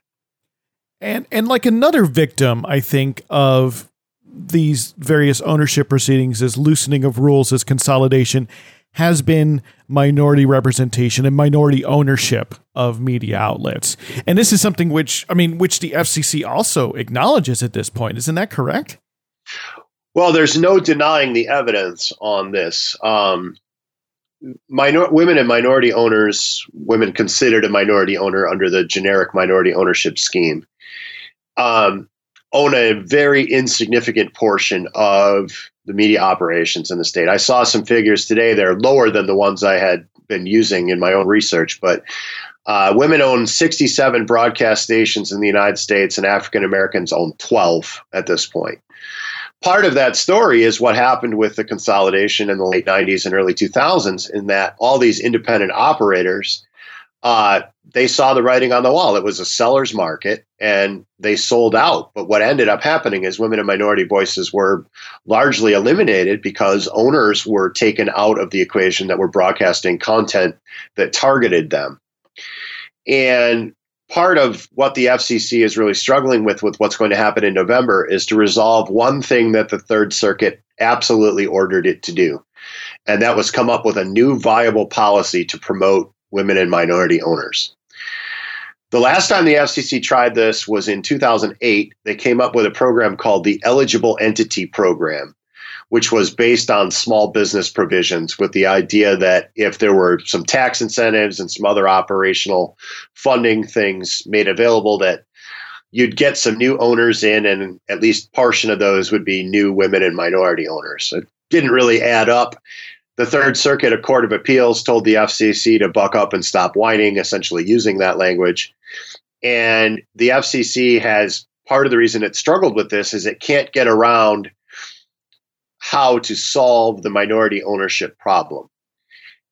And and like another victim, I think, of these various ownership proceedings as loosening of rules, as consolidation, has been minority representation and minority ownership of media outlets. And this is something which, I mean, which the F C C also acknowledges at this point. Isn't that correct? Well, there's no denying the evidence on this. Um, Minor- women and minority owners, women considered a minority owner under the generic minority ownership scheme, Um, own a very insignificant portion of the media operations in the state. I saw some figures today. They're lower than the ones I had been using in my own research, but uh, women own sixty-seven broadcast stations in the United States, and African Americans own twelve at this point. Part of that story is what happened with the consolidation in the late nineties and early two thousands, in that all these independent operators uh, they saw the writing on the wall. It was a seller's market, and they sold out. But what ended up happening is women and minority voices were largely eliminated because owners were taken out of the equation that were broadcasting content that targeted them. And part of what the F C C is really struggling with, with what's going to happen in November, is to resolve one thing that the Third Circuit absolutely ordered it to do. And that was come up with a new viable policy to promote women and minority owners. The last time the F C C tried this was in two thousand eight. They came up with a program called the Eligible Entity Program, which was based on small business provisions, with the idea that if there were some tax incentives and some other operational funding things made available, that you'd get some new owners in, and at least a portion of those would be new women and minority owners. It didn't really add up. The Third Circuit, a Court of Appeals, told the F C C to buck up and stop whining, essentially using that language. And the F C C has, part of the reason it struggled with this is it can't get around how to solve the minority ownership problem.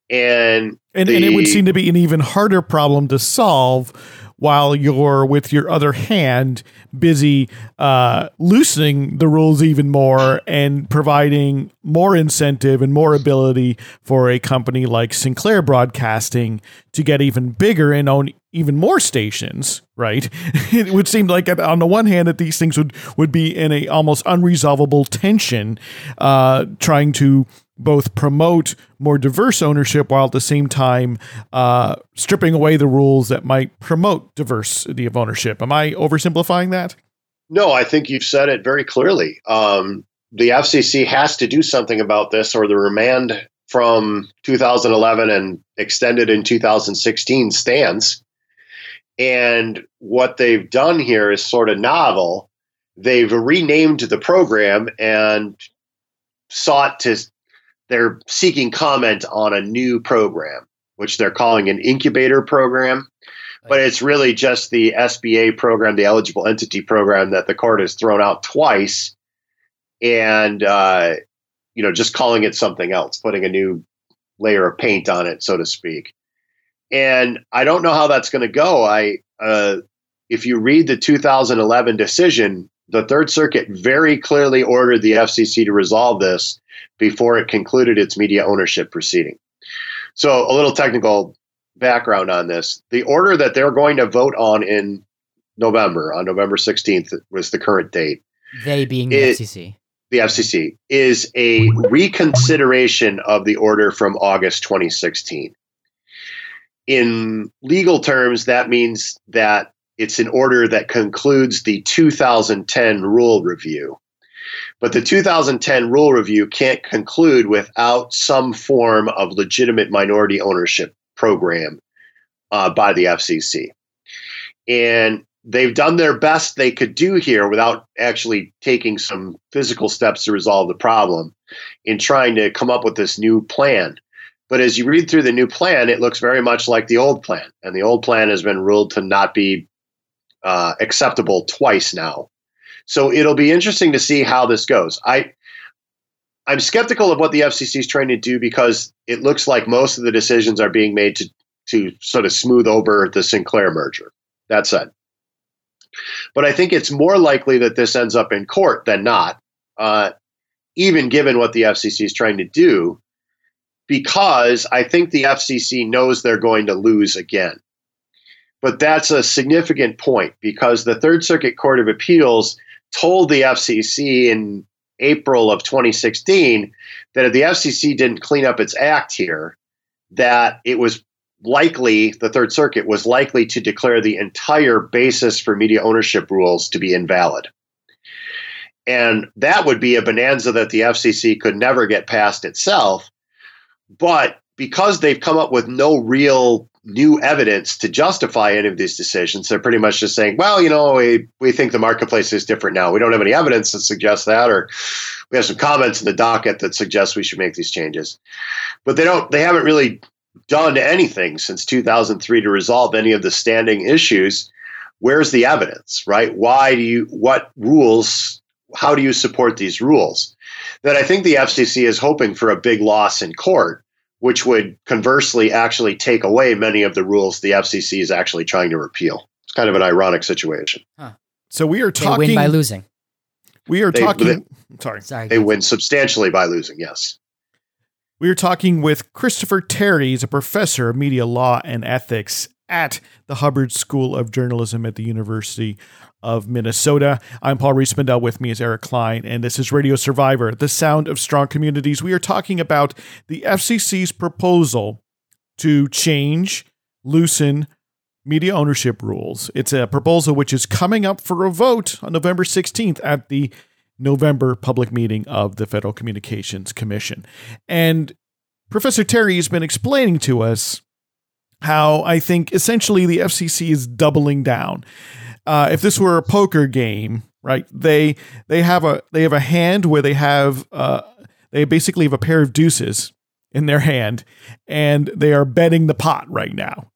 And, and, the, and it would seem to be an even harder problem to solve while you're, with your other hand, busy uh, loosening the rules even more and providing more incentive and more ability for a company like Sinclair Broadcasting to get even bigger and own even more stations, right? It would seem like, on the one hand, that these things would, would be in a almost unresolvable tension, uh, trying to both promote more diverse ownership while at the same time uh, stripping away the rules that might promote diversity of ownership. Am I oversimplifying that? No, I think you've said it very clearly. Um, the F C C has to do something about this, or the remand from two thousand eleven and extended in two thousand sixteen stands. And what they've done here is sort of novel. They've renamed the program and sought to They're seeking comment on a new program, which they're calling an incubator program, but it's really just the S B A program, the eligible entity program, that the court has thrown out twice, and uh, you know, just calling it something else, putting a new layer of paint on it, so to speak. And I don't know how that's going to go. I, uh, if you read the two thousand eleven decision, the Third Circuit very clearly ordered the F C C to resolve this before it concluded its media ownership proceeding. So a little technical background on this. The order that they're going to vote on in November, on November sixteenth was the current date. They being the it, F C C. The F C C is a reconsideration of the order from August twenty sixteen. In legal terms, that means that it's an order that concludes the two thousand ten rule review. But the two thousand ten rule review can't conclude without some form of legitimate minority ownership program uh, by the F C C. And they've done their best they could do here without actually taking some physical steps to resolve the problem in trying to come up with this new plan. But as you read through the new plan, it looks very much like the old plan. And the old plan has been ruled to not be uh, acceptable twice now. So it'll be interesting to see how this goes. I, I'm skeptical of what the F C C is trying to do, because it looks like most of the decisions are being made to, to sort of smooth over the Sinclair merger. That said, but I think it's more likely that this ends up in court than not, uh, even given what the F C C is trying to do, because I think the F C C knows they're going to lose again. But that's a significant point, because the Third Circuit Court of Appeals told the F C C in April of twenty sixteen that if the F C C didn't clean up its act here, that it was likely, the Third Circuit was likely to declare the entire basis for media ownership rules to be invalid. And that would be a bonanza that the F C C could never get past itself. But because they've come up with no real new evidence to justify any of these decisions, they're pretty much just saying, well, you know, we, we think the marketplace is different now. We don't have any evidence that suggests that, or we have some comments in the docket that suggest we should make these changes. But they don't, they haven't really done anything since two thousand three to resolve any of the standing issues. Where's the evidence, right? Why do you, what rules, how do you support these rules? That I think the F C C is hoping for a big loss in court, which would conversely actually take away many of the rules the F C C is actually trying to repeal. It's kind of an ironic situation. Huh. So we are talking... They win by losing. We are they, talking... They, sorry. sorry. They win substantially by losing, yes. We are talking with Christopher Terry. He's a professor of media law and ethics at the Hubbard School of Journalism at the University of Minnesota. I'm Paul Rees Mandel. With me is Eric Klein, and this is Radio Survivor, the sound of strong communities. We are talking about the F C C's proposal to change, loosen media ownership rules. It's a proposal which is coming up for a vote on November sixteenth at the November public meeting of the Federal Communications Commission. And Professor Terry has been explaining to us how I think essentially the F C C is doubling down. Uh, if this were a poker game, right? They they have a they have a hand where they have uh, they basically have a pair of deuces in their hand, and they are betting the pot right now.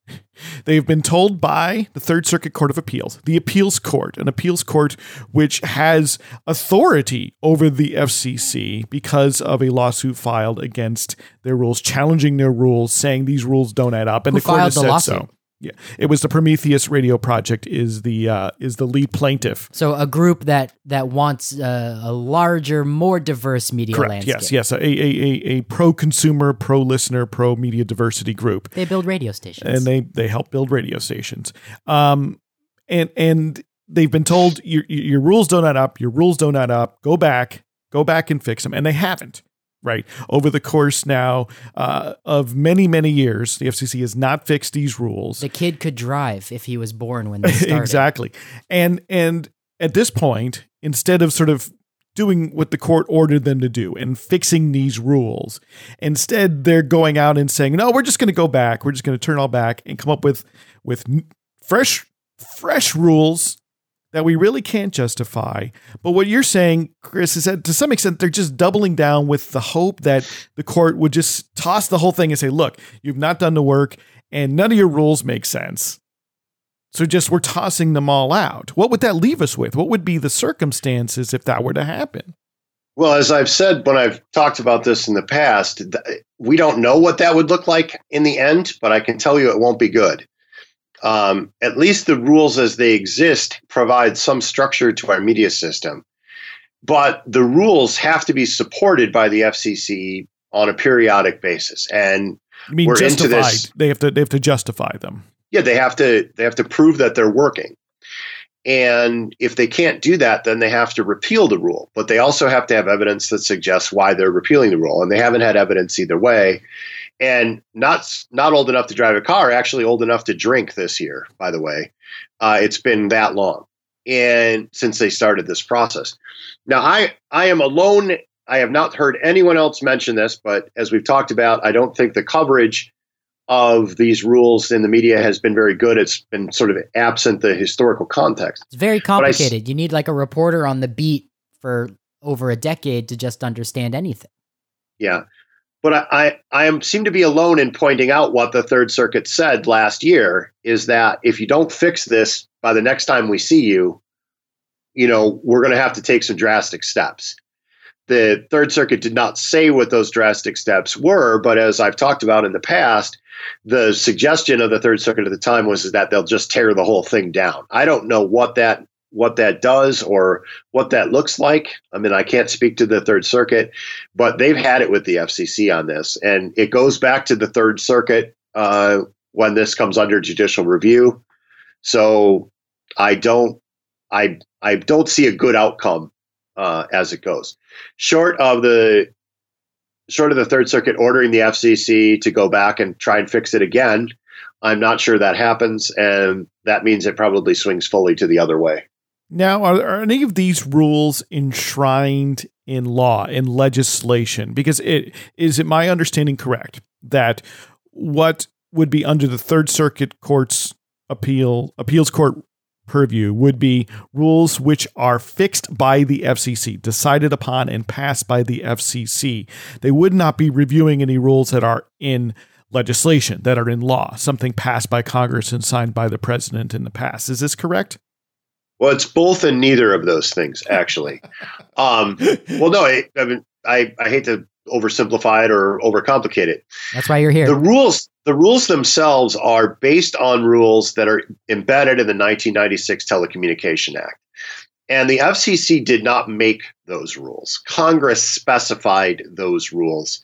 They've been told by the Third Circuit Court of Appeals, the appeals court, an appeals court which has authority over the F C C because of a lawsuit filed against their rules, challenging their rules, saying these rules don't add up. And Who the court has the said lawsuit? So. Yeah, it was the Prometheus Radio Project is the uh, is the lead plaintiff. So a group that that wants uh, a larger, more diverse media Correct. landscape. Yes, yes, a, a, a, a pro-consumer, pro-listener, pro-media diversity group. They build radio stations, and they they help build radio stations. Um, and and they've been told your your rules don't add up. Your rules don't add up. Go back, go back and fix them, and they haven't. Right. Over the course now uh, of many, many years, the F C C has not fixed these rules. The kid could drive if he was born when they started. Exactly. And and at this point, instead of sort of doing what the court ordered them to do and fixing these rules, instead they're going out and saying, no, we're just going to go back. We're just going to turn all back and come up with with fresh, fresh rules that we really can't justify. But what you're saying, Chris, is that to some extent, they're just doubling down with the hope that the court would just toss the whole thing and say, look, you've not done the work and none of your rules make sense. So just we're tossing them all out. What would that leave us with? What would be the circumstances if that were to happen? Well, as I've said, when I've talked about this in the past, we don't know what that would look like in the end, but I can tell you it won't be good. Um, at least the rules as they exist provide some structure to our media system. But the rules have to be supported by the F C C on a periodic basis. And you mean we're justified. into this. They have to they have to justify them. Yeah, they have to they have to prove that they're working. And if they can't do that, then they have to repeal the rule. But they also have to have evidence that suggests why they're repealing the rule. And they haven't had evidence either way. And not not old enough to drive a car, actually old enough to drink this year, by the way. Uh, it's been that long and since they started this process. Now, I, I am alone. I have not heard anyone else mention this, but as we've talked about, I don't think the coverage of these rules in the media has been very good. It's been sort of absent the historical context. It's very complicated. I, you need like a reporter on the beat for over a decade to just understand anything. Yeah. But I, I, I seem to be alone in pointing out what the Third Circuit said last year is that if you don't fix this by the next time we see you, you know, we're going to have to take some drastic steps. The Third Circuit did not say what those drastic steps were, but as I've talked about in the past, the suggestion of the Third Circuit at the time was that they'll just tear the whole thing down. I don't know what that what that does or what that looks like. I mean, I can't speak to the Third Circuit, but they've had it with the F C C on this. And it goes back to the Third Circuit uh, when this comes under judicial review. So I don't, I, I don't see a good outcome uh, as it goes. Short of the, short of the Third Circuit ordering the F C C to go back and try and fix it again, I'm not sure that happens. And that means it probably swings fully to the other way. Now, are, are any of these rules enshrined in law, in legislation? Because it is it my understanding correct that what would be under the Third Circuit Court's appeal appeals court purview would be rules which are fixed by the F C C, decided upon and passed by the F C C. They would not be reviewing any rules that are in legislation, that are in law, something passed by Congress and signed by the president in the past. Is this correct? Well, it's both and neither of those things, actually. Um, well, no, I, I mean, I, I hate to oversimplify it or overcomplicate it. That's why you're here. The rules, the rules themselves are based on rules that are embedded in the nineteen ninety-six Telecommunications Act. And the F C C did not make those rules. Congress specified those rules.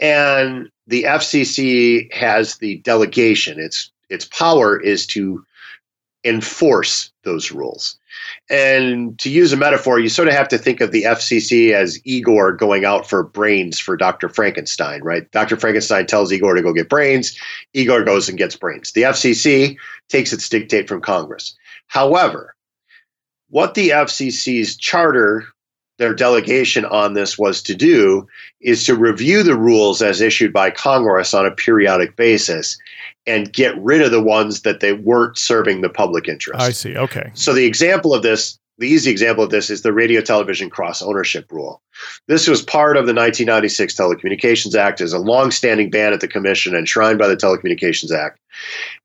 And the F C C has the delegation. Its its power is to enforce those rules. And to use a metaphor, you sort of have to think of the F C C as Igor going out for brains for Doctor Frankenstein, right? Doctor Frankenstein tells Igor to go get brains. Igor goes and gets brains. The F C C takes its dictate from Congress. However, what the F C C's charter, their delegation on this was to do, is to review the rules as issued by Congress on a periodic basis and get rid of the ones that they weren't serving the public interest. I see. Okay. So the example of this, the easy example of this is the radio television cross ownership rule. This was part of the nineteen ninety-six Telecommunications Act as a longstanding ban at the commission enshrined by the Telecommunications Act.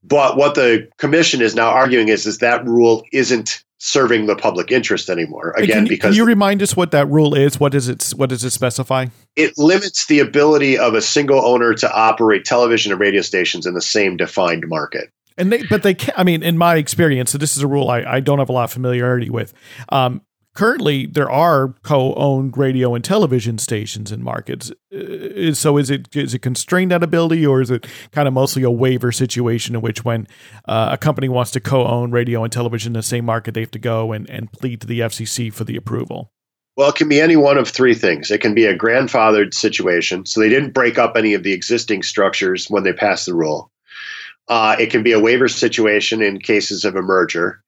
But what the commission is now arguing is, is that rule isn't serving the public interest anymore. Again, can, because can you remind us what that rule is? What does it, what does it specify? It limits the ability of a single owner to operate television and radio stations in the same defined market. And they, but they can't, I mean, in my experience, so this is a rule I, I don't have a lot of familiarity with. Um, currently, there are co-owned radio and television stations in markets. Uh, so is it is it constrained that ability, or is it kind of mostly a waiver situation in which when uh, a company wants to co-own radio and television in the same market, they have to go and, and plead to the F C C for the approval? Well, it can be any one of three things. It can be a grandfathered situation. So they didn't break up any of the existing structures when they passed the rule. Uh, it can be a waiver situation in cases of a merger,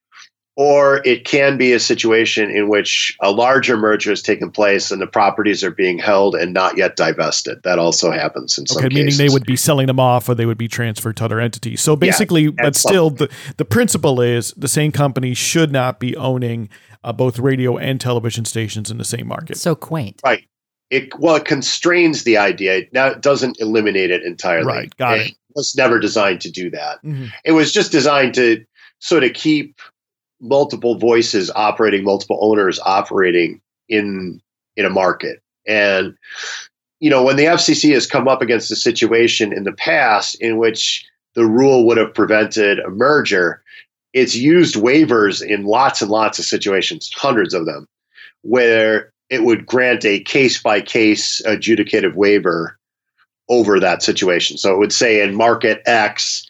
or it can be a situation in which a larger merger has taken place and the properties are being held and not yet divested. That also happens in some okay, cases. Meaning they would be selling them off or they would be transferred to other entities. So basically, yeah, but still, the, the principle is the same company should not be owning uh, both radio and television stations in the same market. So quaint. Right. It, well, it constrains the idea. Now, it doesn't eliminate it entirely. Right, got it. It was never designed to do that. Mm-hmm. It was just designed to sort of keep multiple voices operating, multiple owners operating in in a market. And, you know, when the F C C has come up against a situation in the past in which the rule would have prevented a merger, it's used waivers in lots and lots of situations, hundreds of them, where it would grant a case-by-case adjudicative waiver over that situation. So it would say in market X,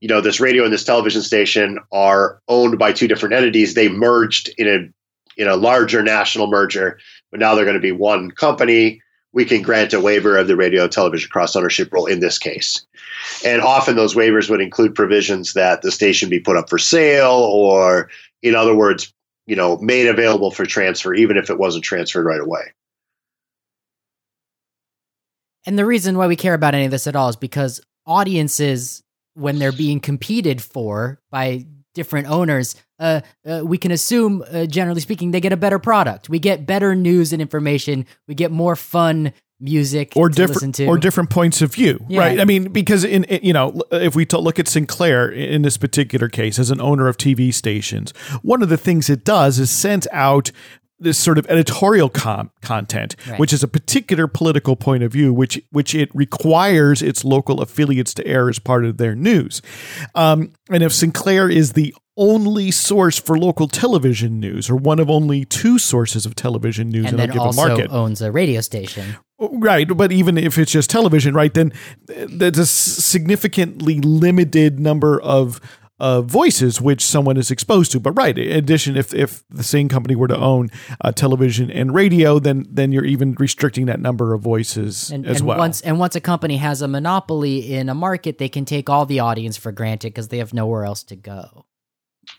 you know, this radio and this television station are owned by two different entities. They merged in a in a larger national merger, but now they're going to be one company. We can grant a waiver of the radio television cross-ownership rule in this case. And often those waivers would include provisions that the station be put up for sale or, in other words, you know, made available for transfer, even if it wasn't transferred right away. And the reason why we care about any of this at all is because audiences, when they're being competed for by different owners, uh, uh, we can assume, uh, generally speaking, they get a better product. We get better news and information. We get more fun music or to listen to. Or different points of view, yeah. Right? I mean, because, in, in you know, if we t- look at Sinclair in this particular case as an owner of T V stations, one of the things it does is send out this sort of editorial com- content, right, which is a particular political point of view, which which it requires its local affiliates to air as part of their news. Um, and if Sinclair is the only source for local television news, or one of only two sources of television news and in a given market, and then also owns a radio station. Right, but even if it's just television, right, then there's a significantly limited number of Uh, voices which someone is exposed to. But right, in addition, if if the same company were to own uh, television and radio, then then you're even restricting that number of voices and, as and well. Once, and once a company has a monopoly in a market, they can take all the audience for granted because they have nowhere else to go.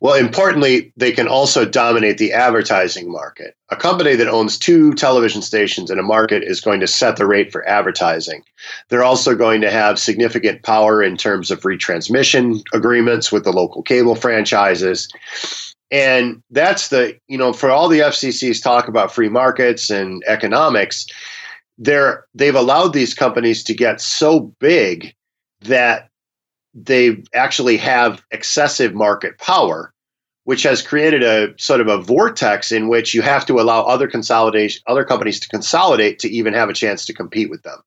Well, importantly, they can also dominate the advertising market. A company that owns two television stations in a market is going to set the rate for advertising. They're also going to have significant power in terms of retransmission agreements with the local cable franchises. And that's the, you know, for all the F C C's talk about free markets and economics, they're, they've allowed these companies to get so big that they actually have excessive market power, which has created a sort of a vortex in which you have to allow other consolidation, other companies to consolidate to even have a chance to compete with them.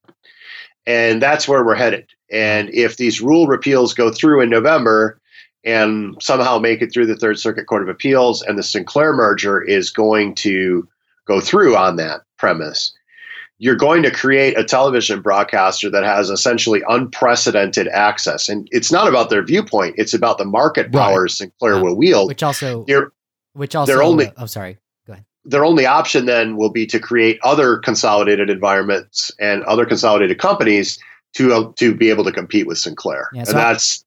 And that's where we're headed. And if these rule repeals go through in November and somehow make it through the Third Circuit Court of Appeals, and the Sinclair merger is going to go through on that premise, you're going to create a television broadcaster that has essentially unprecedented access. And it's not about their viewpoint. It's about the market power right. Sinclair um, will wield. Which also, they're, which also, their only, oh, sorry, go ahead. Their only option then will be to create other consolidated environments and other consolidated companies to, uh, to be able to compete with Sinclair. Yeah, so and that's,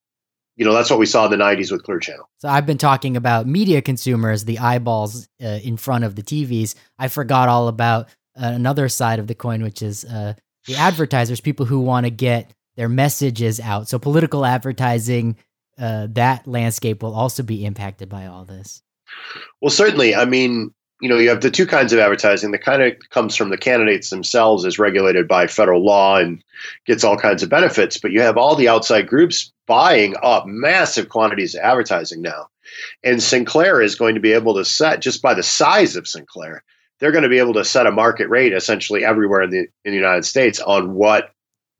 you know, that's what we saw in the nineties with Clear Channel. So I've been talking about media consumers, the eyeballs uh, in front of the T Vs. I forgot all about another side of the coin, which is uh, the advertisers, people who want to get their messages out. So political advertising, uh, that landscape will also be impacted by all this. Well, certainly. I mean, you know, you have the two kinds of advertising. The kind of comes from the candidates themselves, is regulated by federal law and gets all kinds of benefits. But you have all the outside groups buying up massive quantities of advertising now. And Sinclair is going to be able to set, just by the size of Sinclair, they're going to be able to set a market rate essentially everywhere in the in the United States on what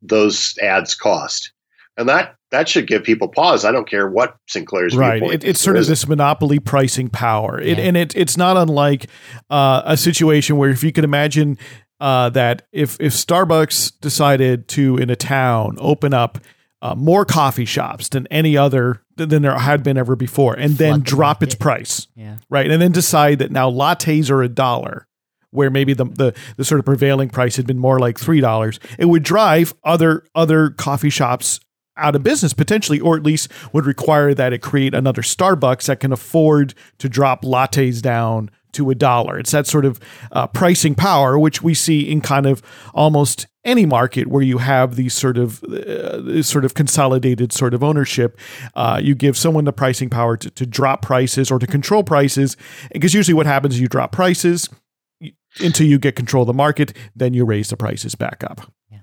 those ads cost. And that that should give people pause. I don't care what Sinclair's right. viewpoint it, is. It's sort of this monopoly pricing power. It, yeah. And it, it's not unlike uh, a situation where if you can imagine uh, that if, if Starbucks decided to, in a town, open up uh, more coffee shops than any other than there had been ever before, and then Flutter drop market. Its price, yeah. right? And then decide that now lattes are a dollar, where maybe the, the the sort of prevailing price had been more like three dollars, it would drive other other coffee shops out of business potentially, or at least would require that it create another Starbucks that can afford to drop lattes down to a dollar. It's that sort of uh, pricing power, which we see in kind of almost any market where you have these sort of uh, this sort of consolidated sort of ownership. Uh, you give someone the pricing power to, to drop prices or to control prices, because usually what happens is you drop prices until you get control of the market, then you raise the prices back up. Yeah.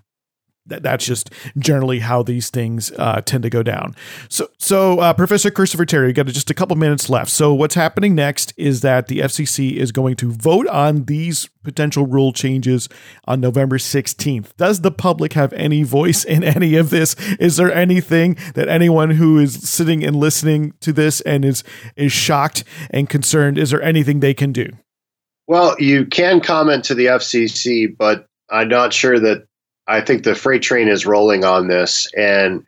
That, that's just generally how these things uh, tend to go down. So, so uh, Professor Christopher Terry, we've got just a couple minutes left. So what's happening next is that the F C C is going to vote on these potential rule changes on November sixteenth. Does the public have any voice in any of this? Is there anything that anyone who is sitting and listening to this and is is shocked and concerned, is there anything they can do? Well, you can comment to the F C C, but I'm not sure that I think the freight train is rolling on this. And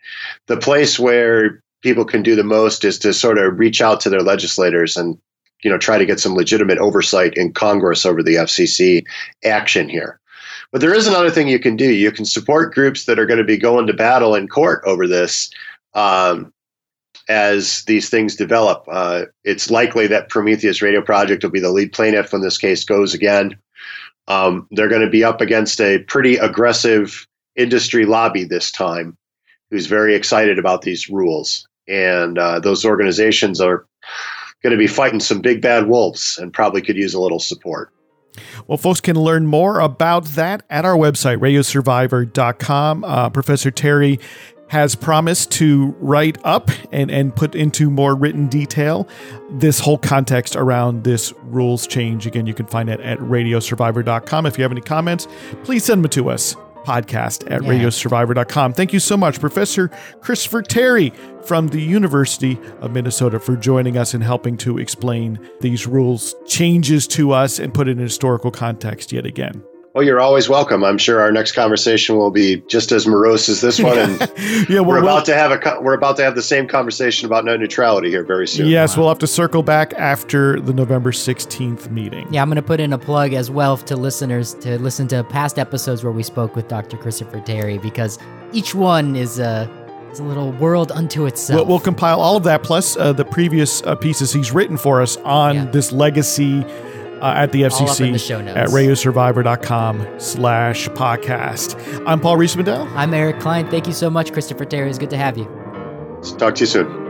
the place where people can do the most is to sort of reach out to their legislators and, you know, try to get some legitimate oversight in Congress over the F C C action here. But there is another thing you can do. You can support groups that are going to be going to battle in court over this. Um, As these things develop, uh, it's likely that Prometheus Radio Project will be the lead plaintiff when this case goes again. Um, they're going to be up against a pretty aggressive industry lobby this time, who's very excited about these rules. And uh, those organizations are going to be fighting some big bad wolves and probably could use a little support. Well, folks can learn more about that at our website, radio survivor dot com. Uh, Professor Terry has promised to write up and, and put into more written detail this whole context around this rules change. Again, you can find it at radio survivor dot com. If you have any comments, please send them to us, podcast at yeah. radio survivor dot com. Thank you so much, Professor Christopher Terry from the University of Minnesota, for joining us and helping to explain these rules changes to us and put it in historical context yet again. Well, you're always welcome. I'm sure our next conversation will be just as morose as this one, and yeah, we're, we're about we'll, to have a we're about to have the same conversation about net neutrality here very soon. Yes, wow. We'll have to circle back after the November sixteenth meeting. Yeah, I'm going to put in a plug as well to listeners to listen to past episodes where we spoke with Doctor Christopher Terry, because each one is a uh, It's a little world unto itself. We'll, we'll compile all of that plus uh, the previous uh, pieces he's written for us on yeah. this legacy. Uh, at the F C C, the at radiosurvivor.com slash podcast. I'm Paul Reese-Mandel. I'm Eric Klein. Thank you so much, Christopher Terry. It's good to have you. Talk to you soon.